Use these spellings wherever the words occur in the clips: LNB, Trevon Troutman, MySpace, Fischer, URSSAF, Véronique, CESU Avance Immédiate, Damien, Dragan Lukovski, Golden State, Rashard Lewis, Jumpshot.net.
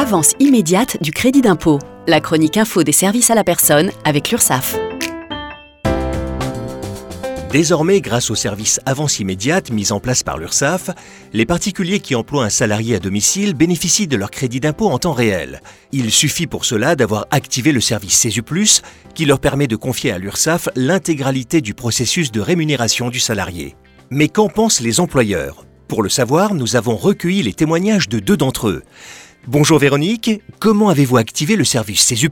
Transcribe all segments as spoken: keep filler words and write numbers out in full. Avance immédiate du crédit d'impôt, la chronique info des services à la personne avec l'URSSAF. Désormais, grâce au service Avance immédiate mis en place par l'URSSAF, les particuliers qui emploient un salarié à domicile bénéficient de leur crédit d'impôt en temps réel. Il suffit pour cela d'avoir activé le service CESU, qui leur permet de confier à l'URSSAF l'intégralité du processus de rémunération du salarié. Mais qu'en pensent les employeurs ? Pour le savoir, nous avons recueilli les témoignages de deux d'entre eux. Bonjour Véronique, comment avez-vous activé le service CESU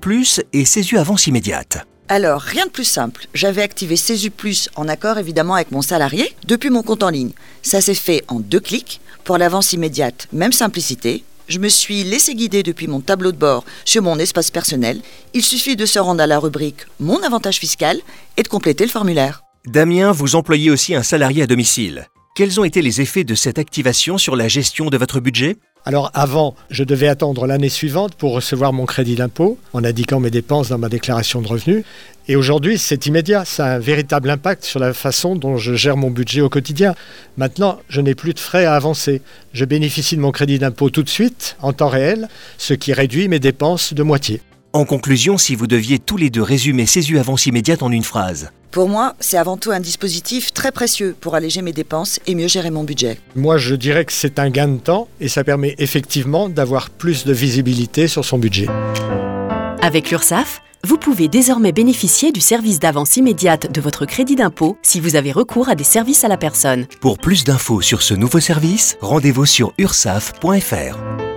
et CESU Avance immédiate ? Alors, rien de plus simple. J'avais activé CESU Plus en accord évidemment avec mon salarié depuis mon compte en ligne. Ça s'est fait en deux clics. Pour l'avance immédiate, même simplicité. Je me suis laissé guider depuis mon tableau de bord sur mon espace personnel. Il suffit de se rendre à la rubrique « Mon avantage fiscal » et de compléter le formulaire. Damien, vous employez aussi un salarié à domicile. Quels ont été les effets de cette activation sur la gestion de votre budget ? Alors avant, je devais attendre l'année suivante pour recevoir mon crédit d'impôt en indiquant mes dépenses dans ma déclaration de revenus. Et aujourd'hui, c'est immédiat. Ça a un véritable impact sur la façon dont je gère mon budget au quotidien. Maintenant, je n'ai plus de frais à avancer. Je bénéficie de mon crédit d'impôt tout de suite, en temps réel, ce qui réduit mes dépenses de moitié. En conclusion, si vous deviez tous les deux résumer CESU Avance immédiate en une phrase. Pour moi, c'est avant tout un dispositif très précieux pour alléger mes dépenses et mieux gérer mon budget. Moi, je dirais que c'est un gain de temps et ça permet effectivement d'avoir plus de visibilité sur son budget. Avec l'URSSAF, vous pouvez désormais bénéficier du service d'avance immédiate de votre crédit d'impôt si vous avez recours à des services à la personne. Pour plus d'infos sur ce nouveau service, rendez-vous sur u r s s a f point f r.